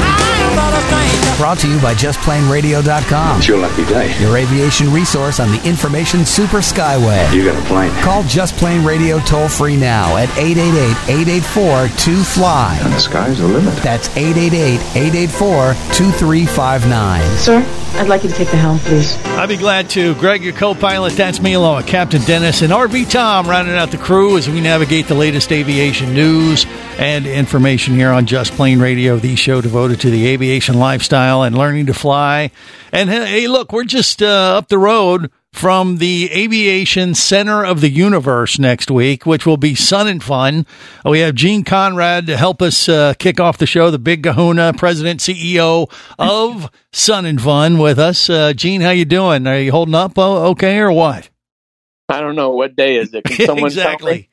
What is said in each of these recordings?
I'm on a plane. Brought to you by JustPlaneRadio.com. It's your lucky day. Your aviation resource on the information super skyway. You got a plane. Call Just Plane Radio toll-free now at 888-884-2FLY. And the sky's the limit. That's 888-884-2359. Sir? I'd like you to take the helm, please. I'd be glad to. Greg, your co-pilot. That's me, along with Captain Dennis and RV Tom, rounding out the crew as we navigate the latest aviation news and information here on Just Plane Radio, the show devoted to the aviation lifestyle and learning to fly. And hey, look, we're just up the road from the Aviation Center of the Universe next week, which will be Sun-n-Fun. We have Gene Conrad to help us kick off the show, the big kahuna, president, CEO of Sun-n-Fun with us. Gene, how you doing? Are you holding up okay or what? I don't know. What day is it? Can someone exactly. Tell me?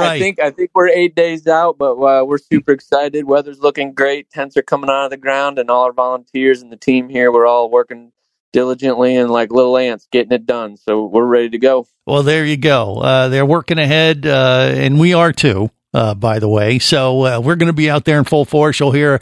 Right. I think we're 8 days out, but we're super excited. Weather's looking great. Tents are coming out of the ground, and all our volunteers and the team here, we're all working diligently and like little ants getting it done. So we're ready to go. Well, there you go. They're working ahead, and we are too, by the way. So we're going to be out there in full force. You'll hear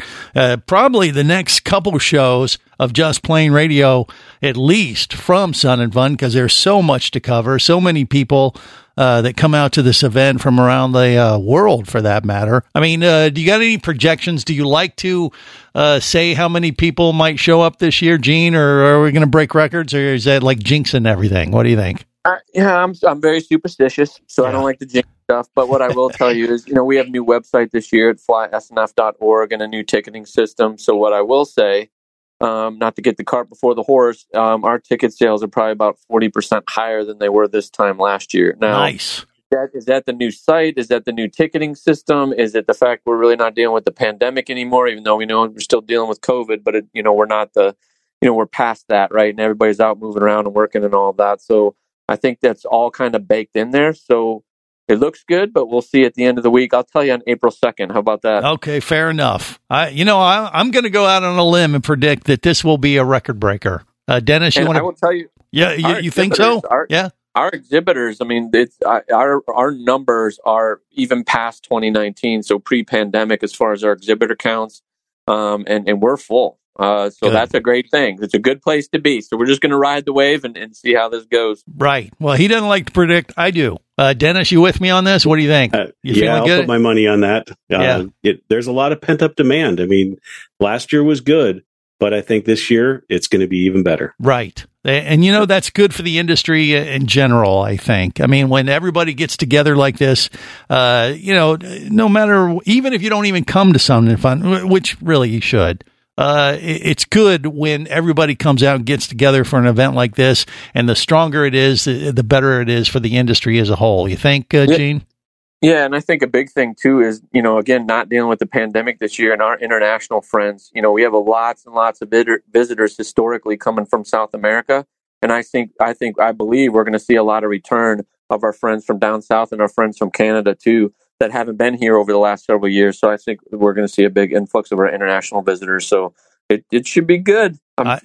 probably the next couple shows of Just Plane Radio, at least from Sun-n-Fun, because there's so much to cover, so many people that come out to this event from around the world, for that matter. I mean, do you got any projections? Do you like to say how many people might show up this year, Gene, or are we going to break records, or is that like jinxing everything? What do you think? I'm very superstitious, so yeah. I don't like to jinx stuff. But what I will tell you is, we have a new website this year at flysnf.org and a new ticketing system. So what I will say, not to get the cart before the horse, our ticket sales are probably about 40% higher than they were this time last year. Now, nice. Is that the new site? Is that the new ticketing system? Is it the fact we're really not dealing with the pandemic anymore, even though we know we're still dealing with COVID, but we're past that, right? And everybody's out moving around and working and all that. So I think that's all kind of baked in there. So it looks good, but we'll see at the end of the week. I'll tell you on April 2nd. How about that? Okay, fair enough. I'm going to go out on a limb and predict that this will be a record breaker. Dennis, you want to? I will tell you. Yeah, you think so? Our exhibitors. I mean, our numbers are even past 2019, so pre-pandemic as far as our exhibitor counts, and we're full. So good. That's a great thing. It's a good place to be. So we're just going to ride the wave and see how this goes. Right. Well, he doesn't like to predict. I do. Dennis, you with me on this? What do you think? I'll good? Put my money on that. There's a lot of pent-up demand. I mean, last year was good, but I think this year it's going to be even better. Right. And, that's good for the industry in general, I think. I mean, when everybody gets together like this, no matter, even if you don't even come to Sun-n-Fun, which really you should, it's good when everybody comes out and gets together for an event like this, and the stronger it is, the better it is for the industry as a whole. You think, Gene? Yeah, and I think a big thing, too, is, again, not dealing with the pandemic this year and our international friends. We have lots and lots of visitors historically coming from South America, and I believe we're going to see a lot of return of our friends from down south and our friends from Canada, too, that haven't been here over the last several years. So I think we're going to see a big influx of our international visitors. So it should be good.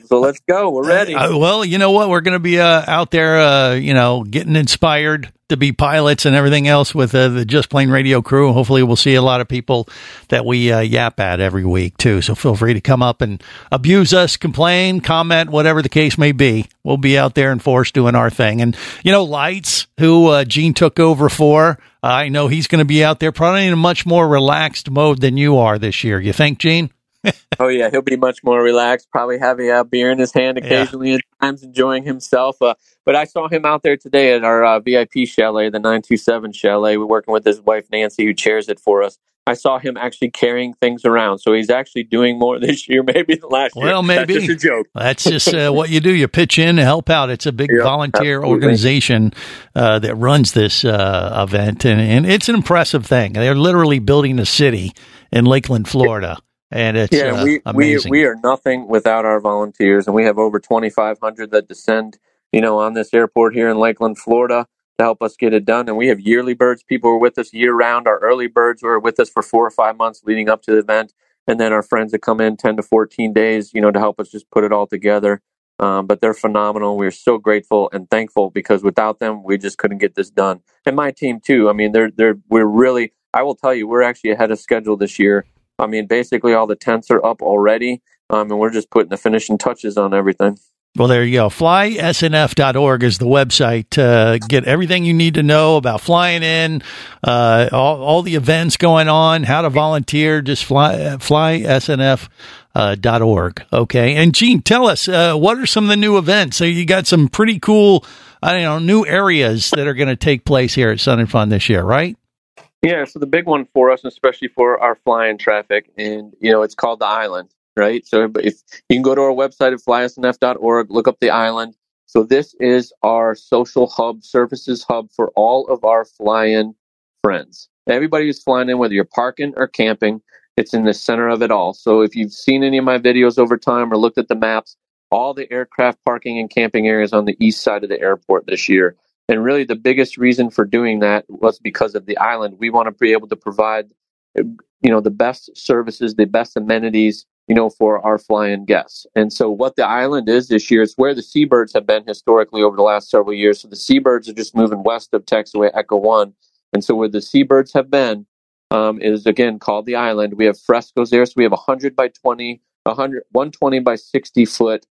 So let's go. We're ready. Well, you know what? We're going to be out there, getting inspired to be pilots and everything else with the Just Plane Radio crew. Hopefully we'll see a lot of people that we yap at every week, too. So feel free to come up and abuse us, complain, comment, whatever the case may be. We'll be out there in force doing our thing. And, Lights, who Gene took over for, I know he's going to be out there probably in a much more relaxed mode than you are this year. You think, Gene? Oh, yeah. He'll be much more relaxed, probably having a beer in his hand occasionally at times, enjoying himself. But I saw him out there today at our VIP chalet, the 927 chalet. We're working with his wife, Nancy, who chairs it for us. I saw him actually carrying things around. So he's actually doing more this year, maybe than last year. Well, maybe. That's just a joke. That's just what you do. You pitch in to help out. It's a big volunteer organization that runs this event. And it's an impressive thing. They're literally building a city in Lakeland, Florida. And it's amazing. We are nothing without our volunteers, and we have over 2,500 that descend, on this airport here in Lakeland, Florida, to help us get it done. And we have yearly birds. People are with us year-round. Our early birds were with us for 4 or 5 months leading up to the event, and then our friends that come in 10 to 14 days, to help us just put it all together. But they're phenomenal. We're so grateful and thankful because without them, we just couldn't get this done. And my team too. I mean, we're really, I will tell you, we're actually ahead of schedule this year. I mean, basically all the tents are up already, and we're just putting the finishing touches on everything. Well, there you go. flysnf.org is the website to get everything you need to know about flying in, all the events going on, how to volunteer. Just flysnf.org. Okay. And Gene, tell us, what are some of the new events? So you got some pretty cool, new areas that are going to take place here at Sun-n-Fun this year, right? Yeah. So the big one for us, especially for our flying traffic, and, it's called the Island. Right. So if you can go to our website at flysnf.org, look up the Island. So this is our social hub, services hub for all of our fly-in friends. Everybody who's flying in, whether you're parking or camping, it's in the center of it all. So if you've seen any of my videos over time or looked at the maps, all the aircraft parking and camping areas on the east side of the airport this year. And really the biggest reason for doing that was because of the Island. We want to be able to provide, the best services, the best amenities, for our fly-in guests. And so what the Island is this year, it's where the seabirds have been historically over the last several years. So the seabirds are just moving west of Texaway Echo 1. And so where the seabirds have been is, again, called the Island. We have frescoes there. So we have 120 by 60-foot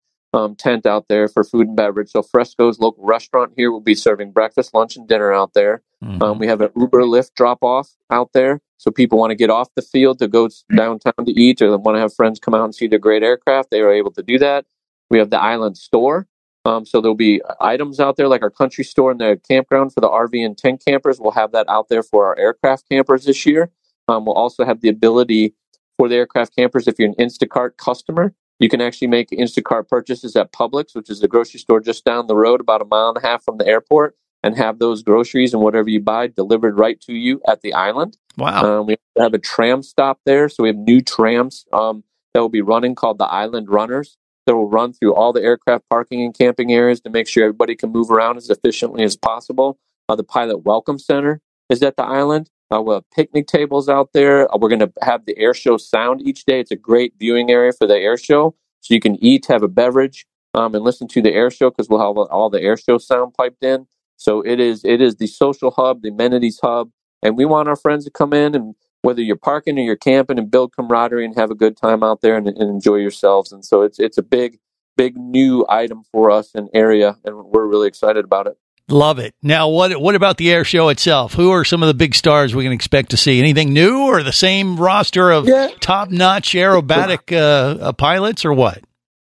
tent out there for food and beverage. So Fresco's local restaurant here will be serving breakfast, lunch, and dinner out there. Mm-hmm. We have an Uber Lyft drop-off out there. So people want to get off the field to go downtown to eat, or they want to have friends come out and see their great aircraft. They are able to do that. We have the Island store. So there'll be items out there like our country store and the campground for the RV and tent campers. We'll have that out there for our aircraft campers this year. We'll also have the ability for the aircraft campers, if you're an Instacart customer, you can actually make Instacart purchases at Publix, which is the grocery store just down the road, about 1.5 miles from the airport, and have those groceries and whatever you buy delivered right to you at the Island. Wow. We have a tram stop there. So we have new trams that will be running called the Island Runners that will run through all the aircraft parking and camping areas to make sure everybody can move around as efficiently as possible. The Pilot Welcome Center is at the Island. We'll have picnic tables out there. We're going to have the air show sound each day. It's a great viewing area for the air show. So you can eat, have a beverage, and listen to the air show because we'll have all the air show sound piped in. So it is the social hub, the amenities hub. And we want our friends to come in, and whether you're parking or you're camping, and build camaraderie and have a good time out there and enjoy yourselves. And so it's a big, big new item for us in area, and we're really excited about it. Love it. Now, what about the air show itself? Who are some of the big stars we can expect to see? Anything new or the same roster of top-notch aerobatic pilots or what?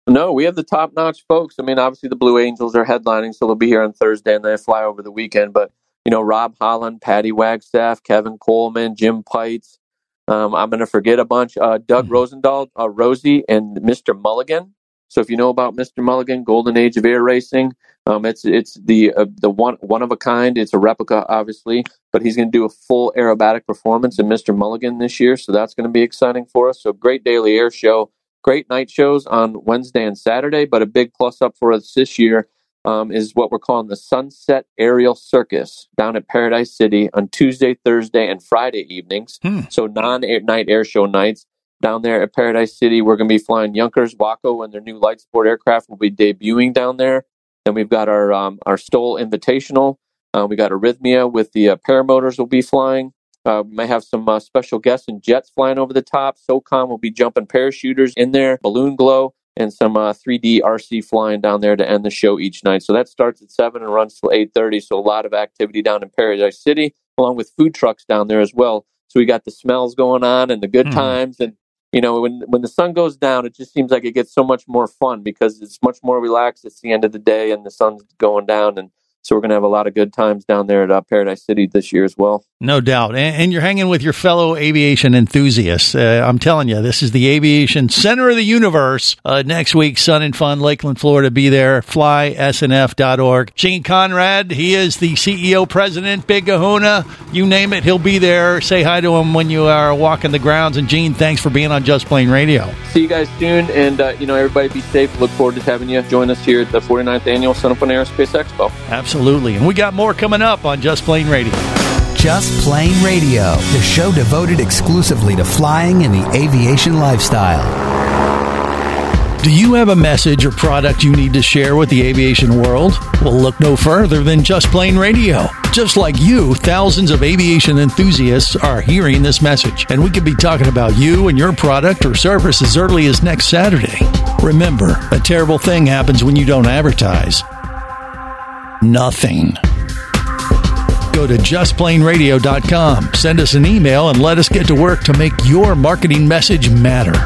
No, we have the top-notch folks. I mean, obviously the Blue Angels are headlining, so they'll be here on Thursday and they fly over the weekend. But, Rob Holland, Patty Wagstaff, Kevin Coleman, Jim Pites. I'm going to forget a bunch. Doug Rosendahl, Rosie, and Mr. Mulligan. So if you know about Mr. Mulligan, Golden Age of Air Racing, it's the one of a kind. It's a replica, obviously, but he's going to do a full aerobatic performance in Mr. Mulligan this year. So that's going to be exciting for us. So great daily air show, great night shows on Wednesday and Saturday. But a big plus up for us this year is what we're calling the Sunset Aerial Circus down at Paradise City on Tuesday, Thursday, and Friday evenings. So non-night air show nights. Down there at Paradise City, we're going to be flying Junkers, Waco, and their new light sport aircraft will be debuting down there. Then we've got our Stoll Invitational. We got Arrhythmia with the paramotors will be flying. We may have some special guests and jets flying over the top. SOCOM will be jumping parachuters in there, balloon glow, and some 3D RC flying down there to end the show each night. So that starts at 7 and runs till 8:30. So a lot of activity down in Paradise City, along with food trucks down there as well. So we got the smells going on and the good times. And when the sun goes down, it just seems like it gets so much more fun because it's much more relaxed. It's the end of the day and the sun's going down. And so we're going to have a lot of good times down there at Paradise City this year as well. No doubt. And you're hanging with your fellow aviation enthusiasts. I'm telling you, this is the aviation center of the universe. Next week, Sun-n-Fun, Lakeland, Florida. Be there. flysnf.org. Gene Conrad, he is the CEO, president, Big Kahuna. You name it, he'll be there. Say hi to him when you are walking the grounds. And Gene, thanks for being on Just Plane Radio. See you guys soon. And, everybody be safe. Look forward to having you join us here at the 49th Annual Sun-n-Fun Aerospace Expo. Absolutely. And we got more coming up on Just Plane Radio. Just Plane Radio, the show devoted exclusively to flying and the aviation lifestyle. Do you have a message or product you need to share with the aviation world? Well, look no further than Just Plane Radio. Just like you, thousands of aviation enthusiasts are hearing this message, and we could be talking about you and your product or service as early as next Saturday. Remember, a terrible thing happens when you don't advertise. Nothing. Go to JustPlaneRadio.com, send us an email, and let us get to work to make your marketing message matter.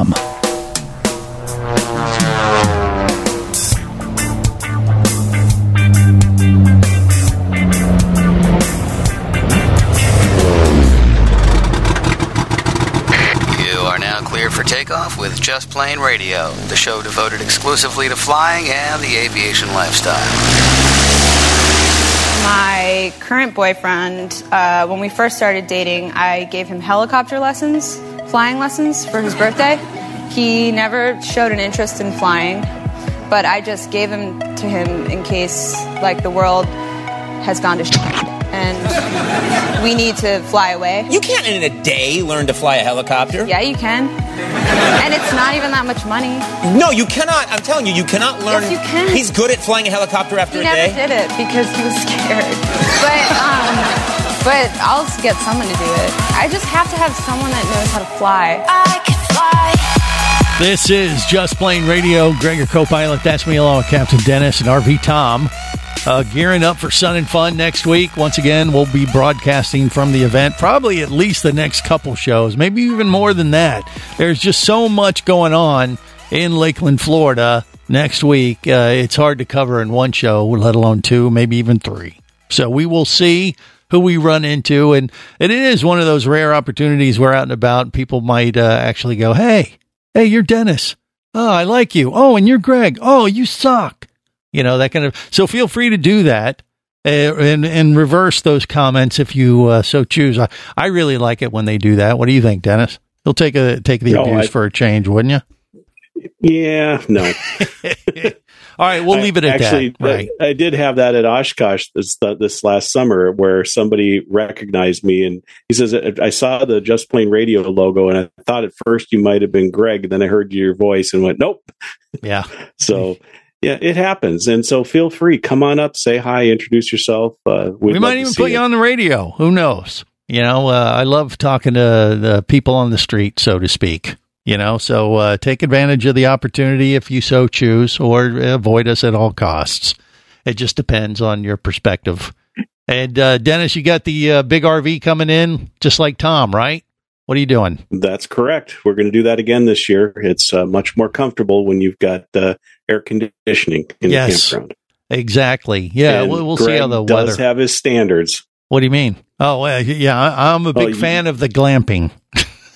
You are now clear for takeoff with Just Plane Radio, the show devoted exclusively to flying and the aviation lifestyle. My current boyfriend, when we first started dating, I gave him helicopter lessons, flying lessons for his birthday. He never showed an interest in flying, but I just gave them to him in case, like, the world has gone to shit and we need to fly away. You can't in a day learn to fly a helicopter. Yeah, you can. And it's not even that much money. No, you cannot. I'm telling you, you cannot learn. Yes, you can. He's good at flying a helicopter after a day. He never did it because he was scared. But I'll get someone to do it. I just have to have someone that knows how to fly. I can fly. This is Just Plane Radio. Greg, your co-pilot. That's me, along with Captain Dennis and RV Tom. Gearing up for Sun-n-Fun next week. Once again, we'll be broadcasting from the event, probably at least the next couple shows, maybe even more than that. There's just so much going on in Lakeland, Florida next week. It's hard to cover in one show, let alone two, maybe even three. So we will see who we run into, and it is one of those rare opportunities where out and about people might actually go, hey, you're Dennis. Oh, I like you. Oh, and you're Greg. Oh, you suck. You know, that kind of. So feel free to do that and reverse those comments if you so choose. I really like it when they do that. What do you think, Dennis? You'll take the abuse for a change, wouldn't you? Yeah, no. All right, we'll leave it at that. Right. I did have that at Oshkosh this last summer where somebody recognized me, and he says, I saw the Just Plane Radio logo, and I thought at first you might have been Greg, and then I heard your voice and went, nope. Yeah. So, yeah, it happens. And so feel free. Come on up, say hi, introduce yourself. We might even put you on the radio. Who knows? You know, I love talking to the people on the street, so to speak. You know, so take advantage of the opportunity if you so choose, or avoid us at all costs. It just depends on your perspective. And Dennis, you got the big RV coming in, just like Tom, right? What are you doing? That's correct. We're going to do that again this year. It's much more comfortable when you've got air conditioning in the campground. Exactly. Yeah, and we'll see how the weather does have his standards. What do you mean? Oh, yeah, I'm a big fan of the glamping.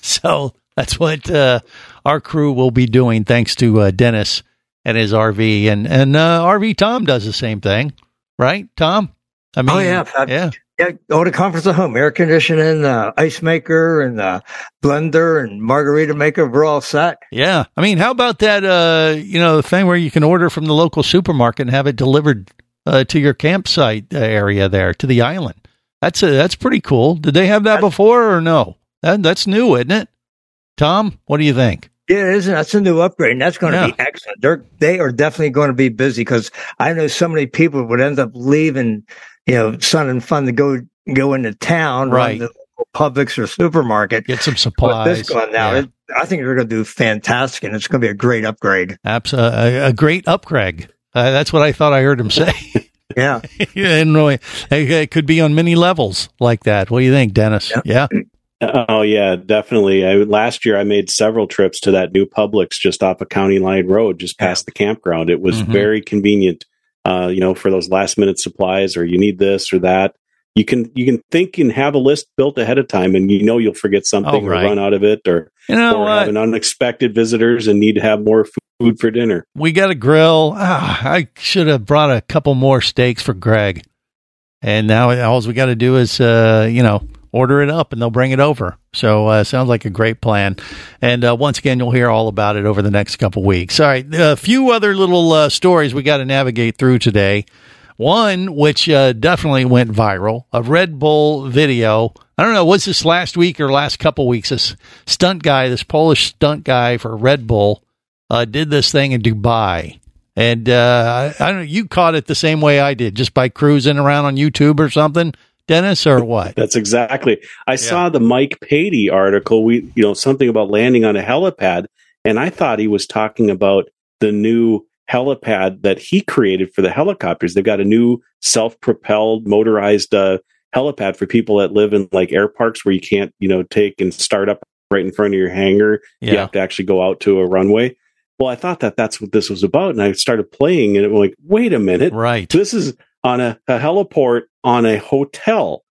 So. That's what our crew will be doing, thanks to Dennis and his RV. And RV Tom does the same thing, right, Tom? I mean, oh, yeah. All the comforts of home, air conditioning, ice maker, and blender, and margarita maker. We're all set. Yeah. I mean, how about that, the thing where you can order from the local supermarket and have it delivered to your campsite area there, to the island? That's pretty cool. Did they have that before or no? That's new, isn't it? Tom, what do you think? Yeah, it is. That's a new upgrade, and that's going to be excellent. They are definitely going to be busy, because I know so many people would end up leaving, Sun-n-Fun to go into town, right? The Publix or supermarket, get some supplies. With this going now, I think they're going to do fantastic, and it's going to be a great upgrade. Absolutely, a great upgrade. That's what I thought I heard him say. Yeah, and really, it could be on many levels like that. What do you think, Dennis? Yeah. Oh, yeah, definitely. Last year, I made several trips to that new Publix just off of County Line Road, just past the campground. It was very convenient, for those last-minute supplies, or you need this or that. You can think and have a list built ahead of time, and you'll forget something or run out of it, or have an unexpected visitors and need to have more food for dinner. We got a grill. I should have brought a couple more steaks for Greg. And now all we got to do is, order it up and they'll bring it over. So sounds like a great plan. And once again, you'll hear all about it over the next couple weeks. All right. A few other little stories we got to navigate through today. One, which definitely went viral, a Red Bull video. I don't know. Was this last week or last couple weeks? This Polish stunt guy for Red Bull did this thing in Dubai. And I don't know. You caught it the same way I did, just by cruising around on YouTube or something. Dennis, or what? That's exactly. I saw the Mike Patey article, something about landing on a helipad, and I thought he was talking about the new helipad that he created for the helicopters. They've got a new self-propelled motorized helipad for people that live in like air parks where you can't, take and start up right in front of your hangar. Yeah. You have to actually go out to a runway. Well, I thought that's what this was about, and I started playing, and it was like, wait a minute. Right. This is on a heliport on a hotel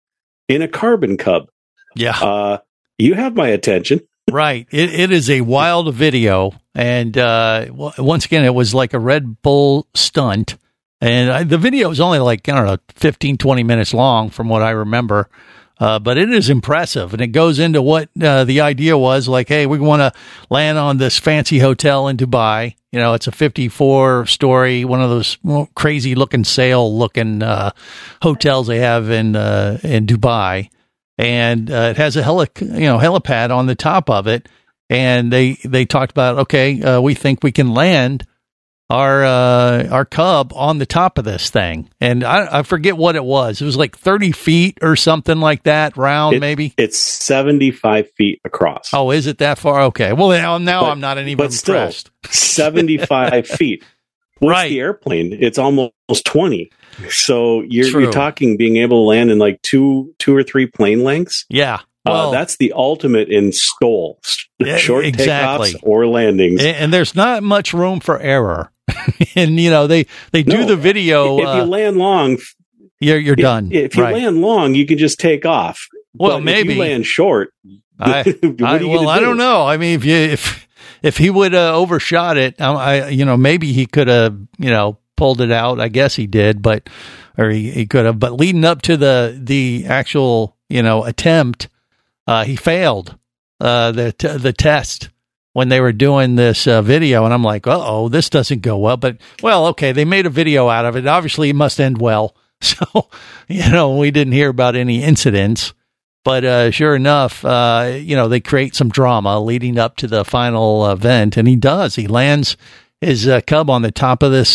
in a Carbon Cub. Yeah. You have my attention. Right. It is a wild video. And once again, it was like a Red Bull stunt. And the video is only 15, 20 minutes long from what I remember. But it is impressive. And it goes into what the idea was, like, hey, we want to land on this fancy hotel in Dubai. It's a 54-story, one of those crazy-looking, sail-looking hotels they have in Dubai. And it has a helipad on the top of it. And they talked about, okay, we think we can land our Cub on the top of this thing. And I forget what it was. It was like 30 feet or something like that, round, maybe. It's 75 feet across. Oh, is it that far? Okay. Well, now I'm not even impressed. 75 feet. What's the airplane? It's almost 20. So you're talking being able to land in like two or three plane lengths. Yeah. Well, that's the ultimate in Stoll. Short takeoffs or landings. And there's not much room for error. And they do the video. If you land long, you're done. If you land long, you can just take off. Well, but maybe if you land short. I don't know. I mean, if he would overshot it, maybe he could have pulled it out. I guess he did, or he could have. But leading up to the actual attempt, he failed the test when they were doing this video, and I'm like, uh-oh, this doesn't go well. But, okay, they made a video out of it. Obviously, it must end well. So, we didn't hear about any incidents. But sure enough, they create some drama leading up to the final event, and he does. He lands his Cub on the top of this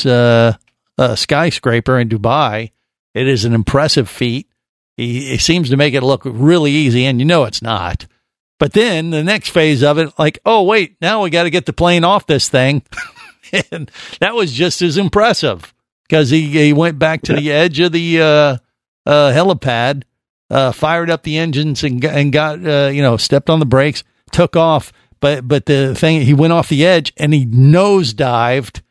skyscraper in Dubai. It is an impressive feat. He seems to make it look really easy, and it's not. But then the next phase of it, like, oh, wait, now we got to get the plane off this thing. And that was just as impressive, because he went back to the edge of the helipad, fired up the engines and got, stepped on the brakes, took off. But the thing, he went off the edge and he nosedived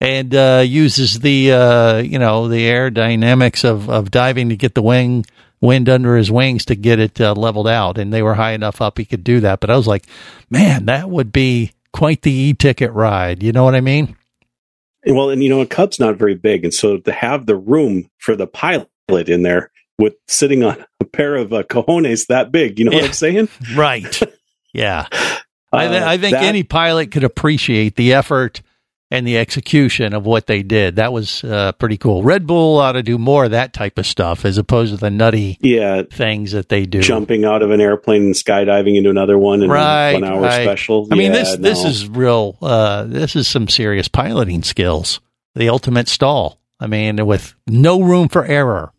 and uses the, the aerodynamics of diving to get the wind under his wings to get it leveled out, and they were high enough up he could do that. But I was like, man, that would be quite the e-ticket ride. You know what I mean? Well, and a Cub's not very big, and so to have the room for the pilot in there with sitting on a pair of cojones that big. You know what I'm saying? Right. Yeah. I think any pilot could appreciate the effort and the execution of what they did. That was pretty cool. Red Bull ought to do more of that type of stuff as opposed to the nutty things that they do. Jumping out of an airplane and skydiving into another one and one hour special. I mean, this is real. This is some serious piloting skills. The ultimate stall. I mean, with no room for error.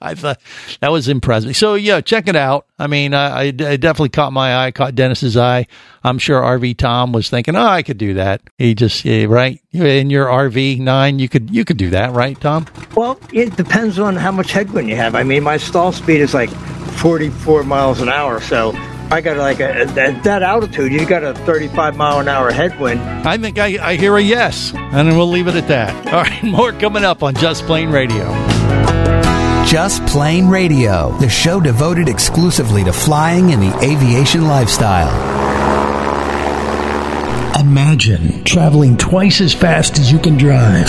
I thought that was impressive. So, yeah, check it out. I mean, I definitely caught Dennis's eye. I'm sure RV Tom was thinking, oh, I could do that. He just, right? In your RV9, you could do that, right, Tom? Well, it depends on how much headwind you have. I mean, my stall speed is like 44 miles an hour, so I got like at that altitude, you got a 35 mile an hour headwind. I think I hear a yes, and then we'll leave it at that. All right, more coming up on Just Plane Radio. Just Plane Radio, the show devoted exclusively to flying and the aviation lifestyle. Imagine traveling twice as fast as you can drive.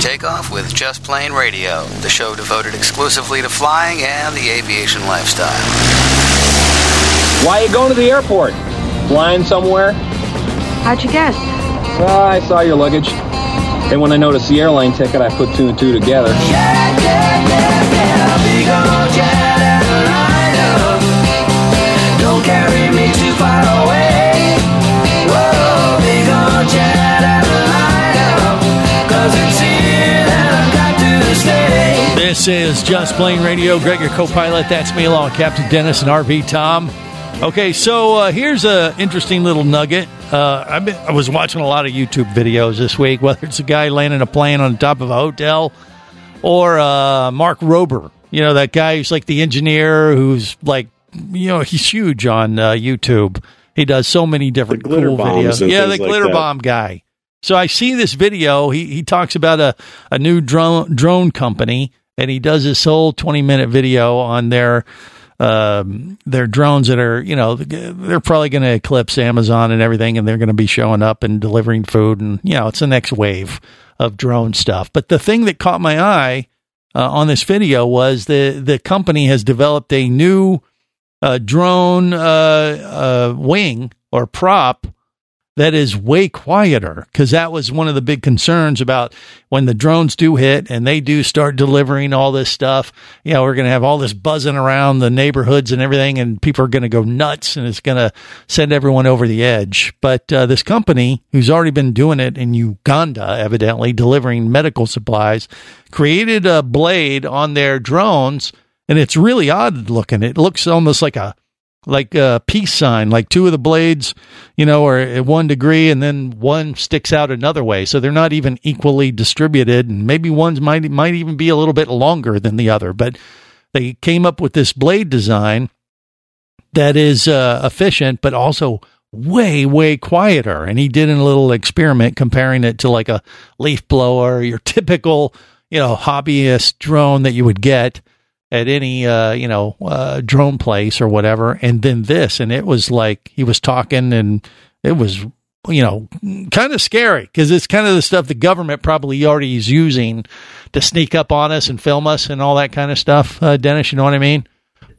Takeoff with Just Plane Radio, the show devoted exclusively to flying and the aviation lifestyle. Why are you going to the airport? Flying somewhere? How'd you guess? I saw your luggage. And when I noticed the airline ticket, I put two and two together. Yeah, yeah, yeah, yeah, big old jet airliner. Don't carry me too far away. Whoa, big old jet airliner. 'Cause it's here. This is Just Plane Radio. Greg, your co-pilot. That's me, along with Captain Dennis and RV Tom. Okay, so here's a interesting little nugget. I was watching a lot of YouTube videos this week, whether it's a guy landing a plane on top of a hotel or Mark Rober. You know, that guy who's like the engineer who's like, you know, he's huge on YouTube. He does so many different cool videos. Yeah, the glitter bomb guy. So I see this video. He talks about a new drone company. And he does this whole 20-minute video on their drones that are, you know, they're probably going to eclipse Amazon and everything, and they're going to be showing up and delivering food. And, you know, it's the next wave of drone stuff. But the thing that caught my eye on this video was the company has developed a new drone wing or prop that is way quieter, because that was one of the big concerns about when the drones do hit and they do start delivering all this stuff. You know, we're going to have all this buzzing around the neighborhoods and everything, and people are going to go nuts, and it's going to send everyone over the edge. But this company, who's already been doing it in Uganda, evidently delivering medical supplies, created a blade on their drones, and it's really odd looking. It looks almost like a peace sign, like two of the blades, you know, are at 1 degree and then one sticks out another way. So they're not even equally distributed, and maybe one's might even be a little bit longer than the other. But they came up with this blade design that is efficient, but also way, way quieter. And he did a little experiment comparing it to like a leaf blower, your typical, you know, hobbyist drone that you would get at any, drone place or whatever. And then this, and it was like, he was talking, and it was, you know, kind of scary, because it's kind of the stuff the government probably already is using to sneak up on us and film us and all that kind of stuff. Dennis, you know what I mean?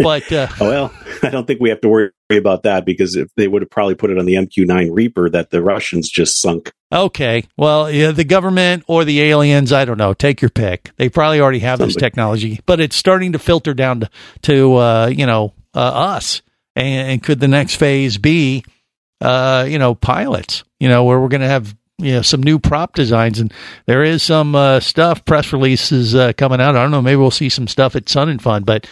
But well, I don't think we have to worry about that, because if they would have probably put it on the MQ-9 Reaper that the Russians just sunk. Okay. Well, yeah, the government or the aliens, I don't know. Take your pick. They probably already have this technology, but it's starting to filter down to us. And could the next phase be, pilots, where we're going to have, some new prop designs? And there is some stuff, press releases coming out. I don't know. Maybe we'll see some stuff at Sun-n-Fun, but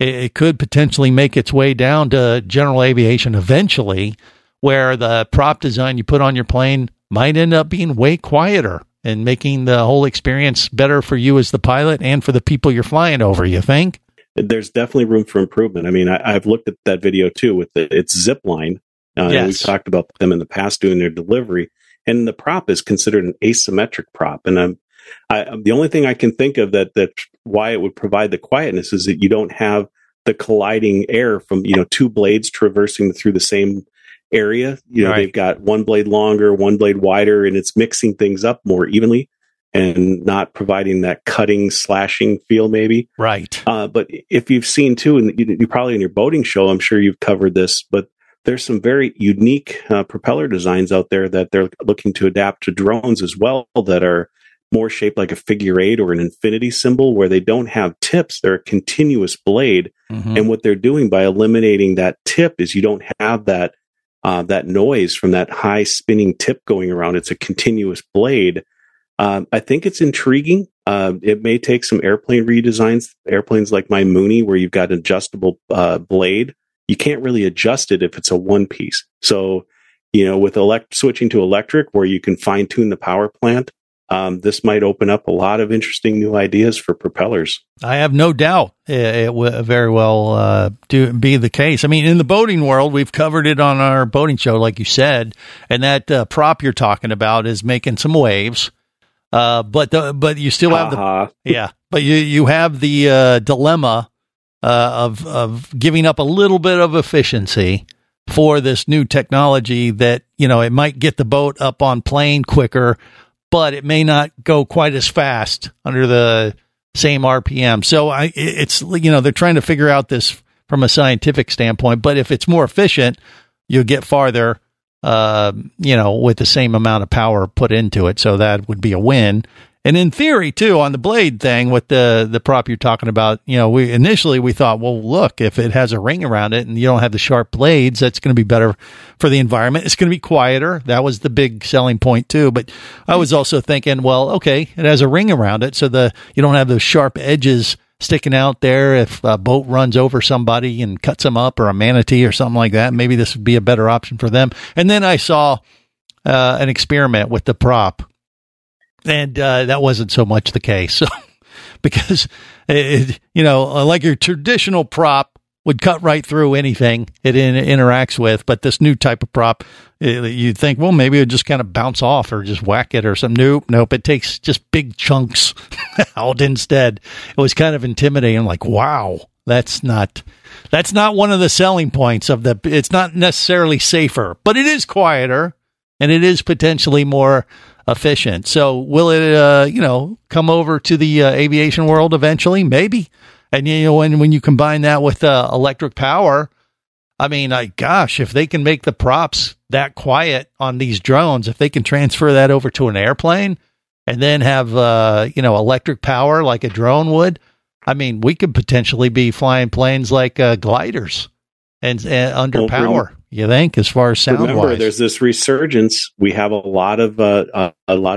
it could potentially make its way down to general aviation eventually, where the prop design you put on your plane might end up being way quieter and making the whole experience better for you as the pilot and for the people you're flying over, you think? There's definitely room for improvement. I mean, I've looked at that video too with its Zipline. Yes. We've talked about them in the past doing their delivery, and the prop is considered an asymmetric prop. And the only thing I can think of that why it would provide the quietness is that you don't have the colliding air from, two blades traversing through the same area. Right. They've got one blade longer, one blade wider, and it's mixing things up more evenly and not providing that cutting, slashing feel maybe. Right. But if you've seen too, and you probably in your boating show, I'm sure you've covered this, but there's some very unique propeller designs out there that they're looking to adapt to drones as well, that are more shaped like a figure eight or an infinity symbol, where they don't have tips. They're a continuous blade. Mm-hmm. And what they're doing by eliminating that tip is you don't have that noise from that high spinning tip going around. It's a continuous blade. I think it's intriguing. It may take some airplane redesigns, airplanes like my Mooney, where you've got an adjustable blade. You can't really adjust it if it's a one piece. So, with switching to electric, where you can fine tune the power plant, this might open up a lot of interesting new ideas for propellers. I have no doubt it will very well be the case. I mean, in the boating world, we've covered it on our boating show, like you said, and that prop you're talking about is making some waves. But you still have you have the dilemma of giving up a little bit of efficiency for this new technology that, it might get the boat up on plane quicker, but it may not go quite as fast under the same RPM. So they're trying to figure out this from a scientific standpoint, but if it's more efficient, you'll get farther with the same amount of power put into it. So that would be a win. And in theory too, on the blade thing with the prop you're talking about, we initially thought, well, look, if it has a ring around it and you don't have the sharp blades, that's going to be better for the environment. It's going to be quieter. That was the big selling point too. But I was also thinking, well, okay, it has a ring around it, so you don't have those sharp edges sticking out there. If a boat runs over somebody and cuts them up, or a manatee or something like that, maybe this would be a better option for them. And then I saw an experiment with the prop, and that wasn't so much the case. So, because like your traditional prop would cut right through anything it interacts with, but this new type of prop, you'd think, well, maybe it would just kind of bounce off or just whack it or something. Nope. It takes just big chunks out instead. It was kind of intimidating. Like, wow, that's not one of the selling points of it's not necessarily safer, but it is quieter and it is potentially more efficient. So will it, come over to the aviation world eventually? Maybe. And when you combine that with electric power, I mean, gosh, if they can make the props that quiet on these drones, if they can transfer that over to an airplane and then have electric power like a drone would, I mean, we could potentially be flying planes like gliders and under power. You think, as far as sound? Remember, there's this resurgence. We have a lot of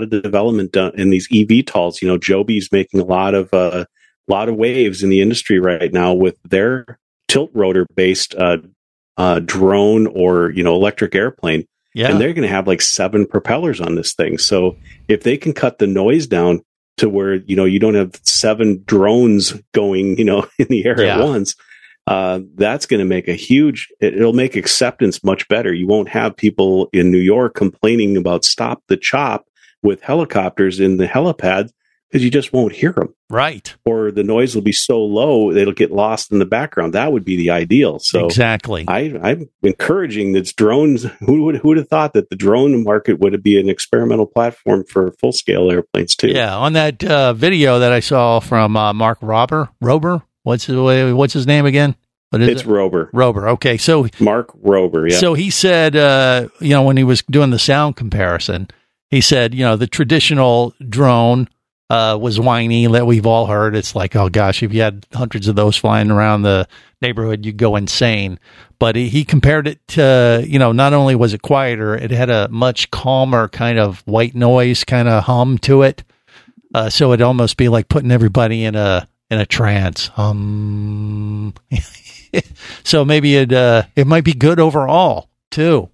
development done in these e-VTOLs. Joby's making a lot of waves in the industry right now with their tilt rotor based drone or electric airplane. Yeah. And they're going to have like 7 propellers on this thing. So if they can cut the noise down to where you don't have 7 drones going in the air at once, that's going to make it'll make acceptance much better. You won't have people in New York complaining about stop the chop with helicopters in the helipad, because you just won't hear them. Right. Or the noise will be so low, it'll get lost in the background. That would be the ideal. So exactly. I'm encouraging this drones. Who'd have thought that the drone market would be an experimental platform for full-scale airplanes, too? Yeah, on that video that I saw from Mark Rober. What's his name again? It's Rober. Rober, okay. So Mark Rober, yeah. So he said, when he was doing the sound comparison, he said, the traditional drone was whiny, that we've all heard. It's like, oh gosh, if you had hundreds of those flying around the neighborhood, you'd go insane. But he compared it to, not only was it quieter, it had a much calmer kind of white noise kind of hum to it. So it'd almost be like putting everybody in a trance. So maybe it might be good overall too.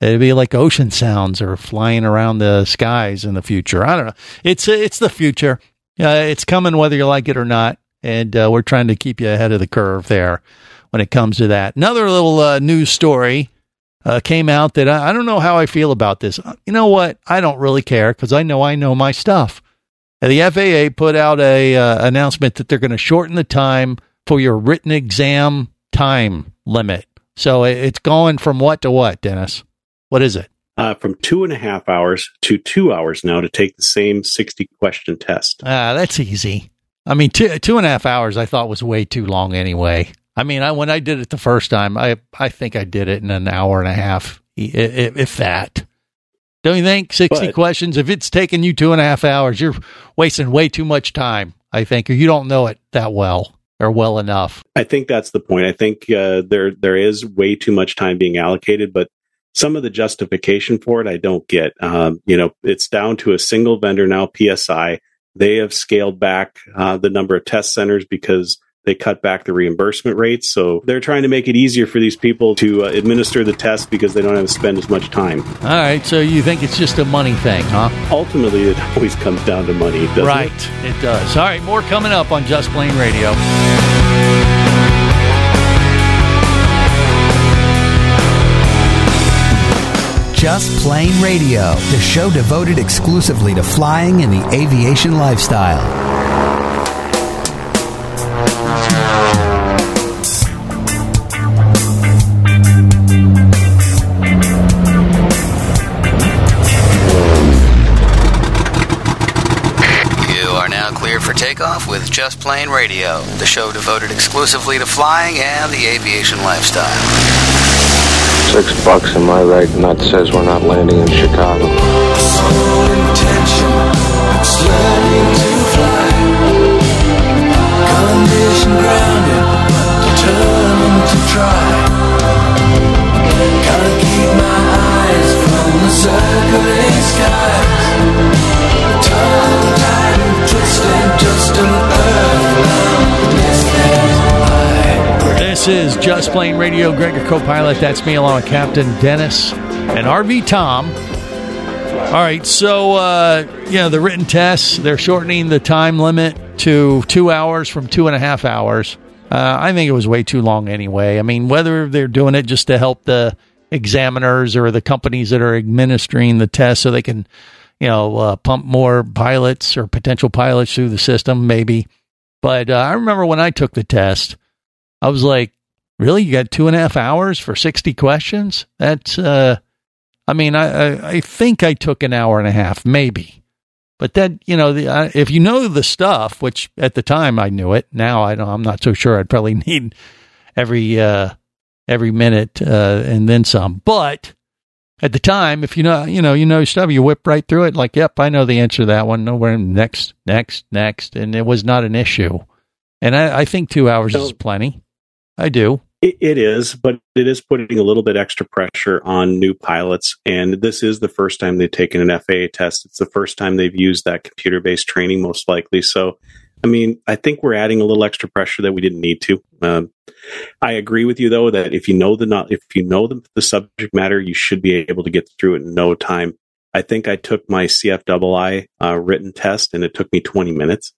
It'd be like ocean sounds or flying around the skies in the future. I don't know. It's the future. It's coming whether you like it or not. And we're trying to keep you ahead of the curve there when it comes to that. Another little news story came out that I don't know how I feel about this. You know what? I don't really care because I know my stuff. The FAA put out a announcement that they're going to shorten the time for your written exam time limit. So it's going from what to what, Dennis? What is it? From 2.5 hours to 2 hours now to take the same 60-question test. That's easy. I mean, 2.5 hours I thought was way too long anyway. I mean, when I did it the first time, I think I did it in 1.5 hours, if that. Don't you think? 60 questions. If it's taking you 2.5 hours, you're wasting way too much time, I think, or you don't know it that well or well enough. I think that's the point. I think there is way too much time being allocated, but some of the justification for it, I don't get. It's down to a single vendor now, PSI. They have scaled back the number of test centers because they cut back the reimbursement rates. So they're trying to make it easier for these people to administer the test because they don't have to spend as much time. All right. So you think it's just a money thing, huh? Ultimately, it always comes down to money, doesn't it? Right. It does. All right. More coming up on Just Plane Radio. Just Plane Radio, the show devoted exclusively to flying and the aviation lifestyle. Takeoff with Just Plane Radio, the show devoted exclusively to flying and the aviation lifestyle. $6 in my right nut says we're not landing in Chicago. Sole intention, it's learning to fly. Condition grounded, determined to try. Gotta keep my eyes from the circling skies. Turn tight. This is Just Plane Radio. Greg, a co-pilot. That's me, along with Captain Dennis and RV Tom. All right, so, the written tests, they're shortening the time limit to 2 hours from 2.5 hours. I think it was way too long anyway. I mean, whether they're doing it just to help the examiners or the companies that are administering the test so they can pump more pilots or potential pilots through the system, maybe. But I remember when I took the test, I was like, really? You got 2.5 hours for 60 questions? That's, I think I took 1.5 hours, maybe. But that, if you know the stuff, which at the time I knew it, now I'm not so sure. I'd probably need every minute and then some. But at the time, if you know stuff, you whip right through it. Like, yep, I know the answer to that one. Nowhere. Next. And it was not an issue. And I think 2 hours is plenty. I do. It is, but it is putting a little bit extra pressure on new pilots. And this is the first time they've taken an FAA test. It's the first time they've used that computer-based training, most likely. So, I mean, I think we're adding a little extra pressure that we didn't need to. I agree with you, though, that if you know the subject matter, you should be able to get through it in no time. I think I took my CFII written test, and it took me 20 minutes.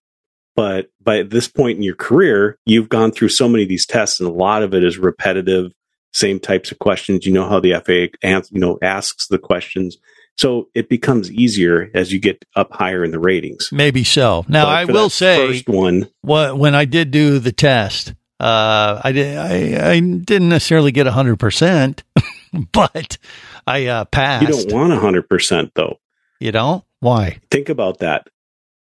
But by this point in your career, you've gone through so many of these tests, and a lot of it is repetitive, same types of questions. You know how the FAA asks the questions. So it becomes easier as you get up higher in the ratings. Maybe so. Now, I will say, first one, when I did do the test, I didn't necessarily get 100%, but I passed. You don't want 100%, though. You don't? Why? Think about that.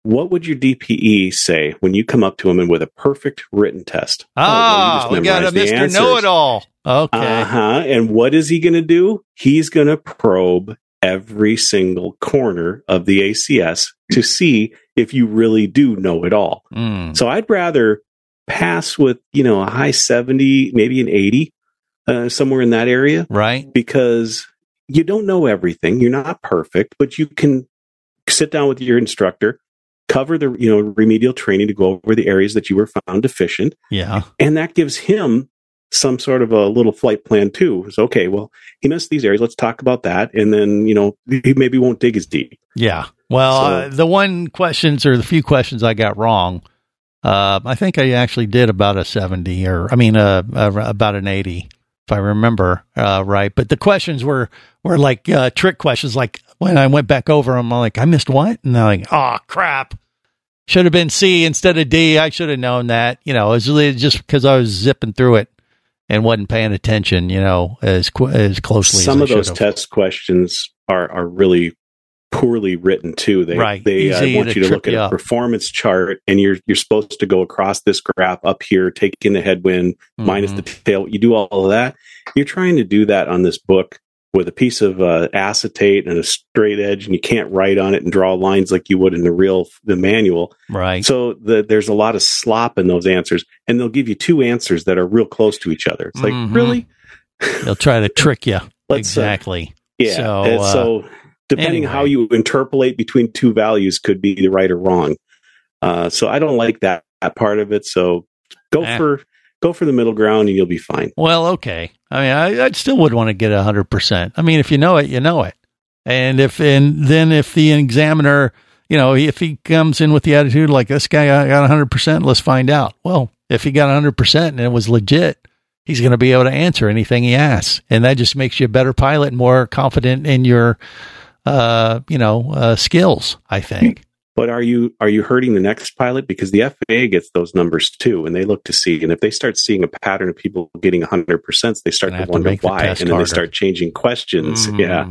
What would your DPE say when you come up to him and with a perfect written test? Ah, we got a Mr. Know-It-All. Okay. Uh-huh. And what is he going to do? He's going to probe every single corner of the ACS to see if you really do know it all. Mm. So I'd rather pass with, you know, a high 70, maybe an 80, somewhere in that area. Right. Because you don't know everything. You're not perfect, but you can sit down with your instructor, cover the, you know, remedial training to go over the areas that you were found deficient. Yeah. And that gives him some sort of a little flight plan too. It's okay, well, he missed these areas. Let's talk about that. And then, you know, he maybe won't dig as deep. Yeah. Well, the few questions I got wrong, I think I actually did about a 70 about an 80, if I remember right. But the questions were like trick questions. Like when I went back over them, I'm like, I missed what? And I'm like, oh, crap. Should have been C instead of D. I should have known that. You know, it was really just because I was zipping through it and wasn't paying attention, you know, as closely as I should have. Some of those test questions are really poorly written too. They want you to look at a performance chart, and you're supposed to go across this graph up here, take in the headwind, minus the tail. You do all of that. You're trying to do that on this book with a piece of acetate and a straight edge, and you can't write on it and draw lines like you would in the manual. Right. So there's a lot of slop in those answers, and they'll give you two answers that are real close to each other. It's like, really? They'll try to trick you. Exactly. Yeah. So depending on how you interpolate between two values could be right or wrong. So I don't like that part of it. So go for the middle ground and you'll be fine. Well, okay. I mean, I still would want to get 100%. I mean, if you know it, you know it. And then if the examiner, you know, if he comes in with the attitude like, this guy got 100%, let's find out. Well, if he got 100% and it was legit, he's going to be able to answer anything he asks. And that just makes you a better pilot and more confident in your skills, I think. But are you hurting the next pilot? Because the FAA gets those numbers too, and they look to see. And if they start seeing a pattern of people getting 100%, they start to wonder why, and then harder. They start changing questions. Yeah.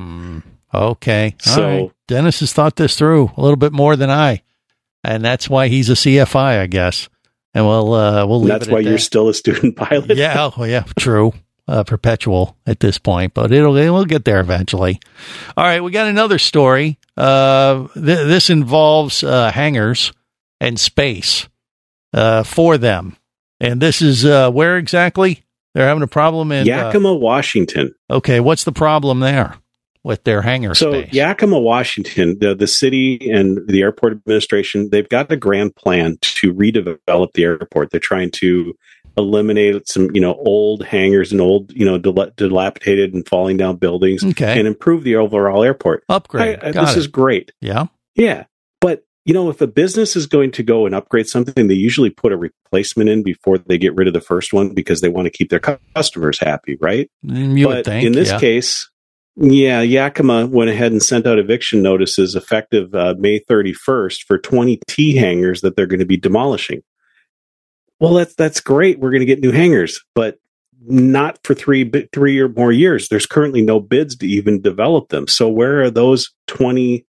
Okay. So right. Dennis has thought this through a little bit more than I, and that's why he's a CFI, I guess. And we'll leave it at that. That's why you're still a student pilot. Yeah. Oh, yeah. True. Perpetual at this point, but it will get there eventually. All right, we got another story. This involves hangars and space for them, and this is where exactly they're having a problem in Yakima, Washington. Okay, what's the problem there with their hangar space? Yakima, Washington, the city and the airport administration, they've got a grand plan to redevelop the airport. They're trying to eliminate some, you know, old hangars and old, you know, dilapidated and falling down buildings, and improve the overall airport. Upgrade. This is great. Yeah. Yeah. But, you know, if a business is going to go and upgrade something, they usually put a replacement in before they get rid of the first one because they want to keep their customers happy, right? In this case, Yakima went ahead and sent out eviction notices effective May 31st for 20 T hangars that they're going to be demolishing. Well, that's great. We're going to get new hangars, but not for three or more years. There's currently no bids to even develop them. So where are those 20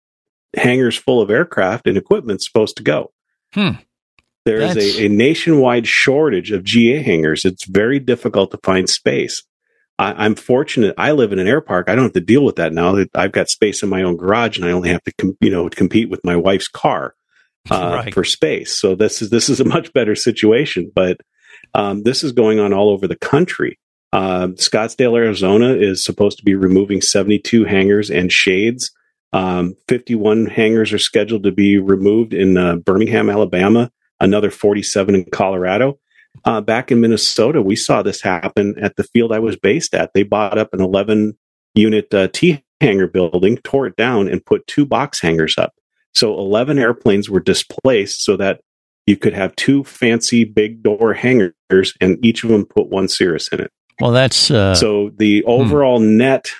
hangars full of aircraft and equipment supposed to go? There is a nationwide shortage of GA hangars. It's very difficult to find space. I'm fortunate. I live in an air park. I don't have to deal with that now. I've got space in my own garage, and I only have to compete with my wife's car. For space. So this is a much better situation, but this is going on all over the country. Scottsdale, Arizona is supposed to be removing 72 hangars and shades. 51 hangars are scheduled to be removed in Birmingham, Alabama, another 47 in Colorado. Back in Minnesota, we saw this happen at the field I was based at. They bought up an 11-unit T-hangar building, tore it down, and put two box hangars up. So 11 airplanes were displaced so that you could have two fancy big door hangars, and each of them put one Cirrus in it. Well, that's... So the overall net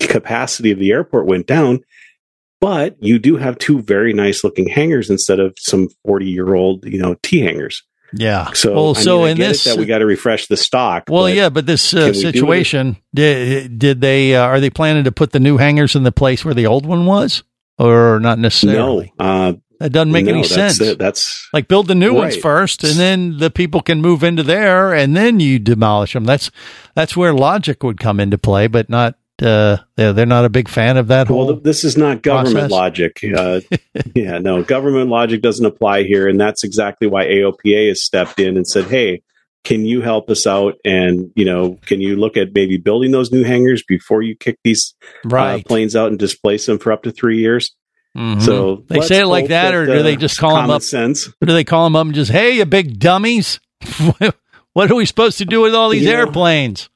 capacity of the airport went down, but you do have two very nice-looking hangars instead of some 40-year-old, you know, T-hangars. Yeah. So, well, we got to refresh the stock. Well, but this situation, did they... are they planning to put the new hangars in the place where the old one was? Or not necessarily? No. That doesn't make any sense. That's like build the new ones first, and then the people can move into there, and then you demolish them. That's where logic would come into play, but not they're not a big fan of that whole. Well, this is not government logic. Government logic doesn't apply here, and that's exactly why AOPA has stepped in and said, "Hey, can you help us out? And can you look at maybe building those new hangars before you kick these planes out and displace them for up to 3 years?" Mm-hmm. So they say it like that, or do they just call them up? Sense. Or do they call them up and just, "Hey, you big dummies! What are we supposed to do with all these airplanes?"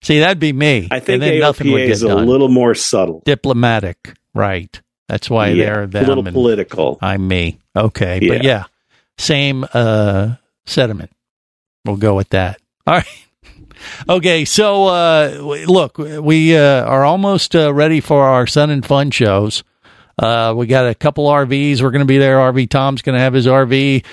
See, that'd be me. I think AOPA is a little more subtle, diplomatic, right? That's why they're them. A little political. I'm me. Okay, but same sentiment. We'll go with that. All right. Okay, so look, we are almost ready for our Sun and Fun shows. We got a couple RVs. We're going to be there. RV Tom's going to have his RV.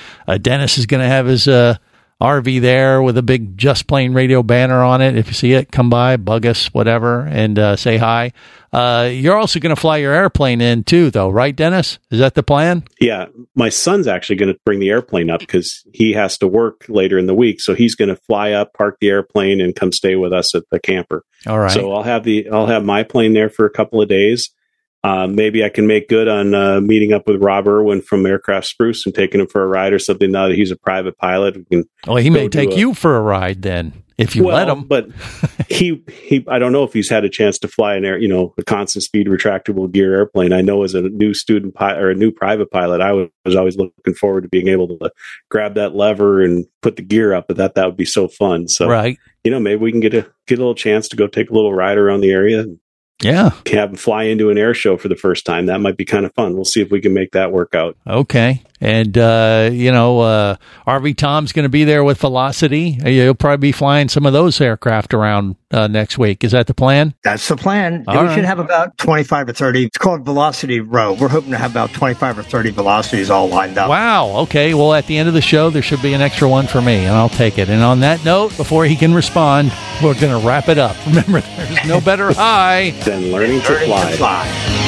Dennis is going to have his RV there with a big Just Plane Radio banner on it. If you see it, come by, bug us, whatever, and say hi. You're also going to fly your airplane in too, though, right, Dennis? Is that the plan? Yeah. My son's actually going to bring the airplane up because he has to work later in the week. So he's going to fly up, park the airplane, and come stay with us at the camper. All right. So I'll have my plane there for a couple of days. Maybe I can make good on meeting up with Rob Irwin from Aircraft Spruce and taking him for a ride or something. Now that he's a private pilot, he may take you for a ride then if you let him. But I don't know if he's had a chance to fly an a constant speed retractable gear airplane. I know as a new student or a new private pilot, I was always looking forward to being able to grab that lever and put the gear up. But that would be so fun. So maybe we can get a little chance to go take a little ride around the area. Yeah. Have them fly into an air show for the first time. That might be kind of fun. We'll see if we can make that work out. Okay. And, RV Tom's going to be there with Velocity. You'll probably be flying some of those aircraft around next week. Is that the plan? That's the plan. All right. Should have about 25 or 30. It's called Velocity Row. We're hoping to have about 25 or 30 Velocities all lined up. Wow. Okay. Well, at the end of the show, there should be an extra one for me, and I'll take it. And on that note, before he can respond, we're going to wrap it up. Remember, there's no better high than learning to fly.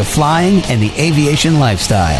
flying and the aviation lifestyle.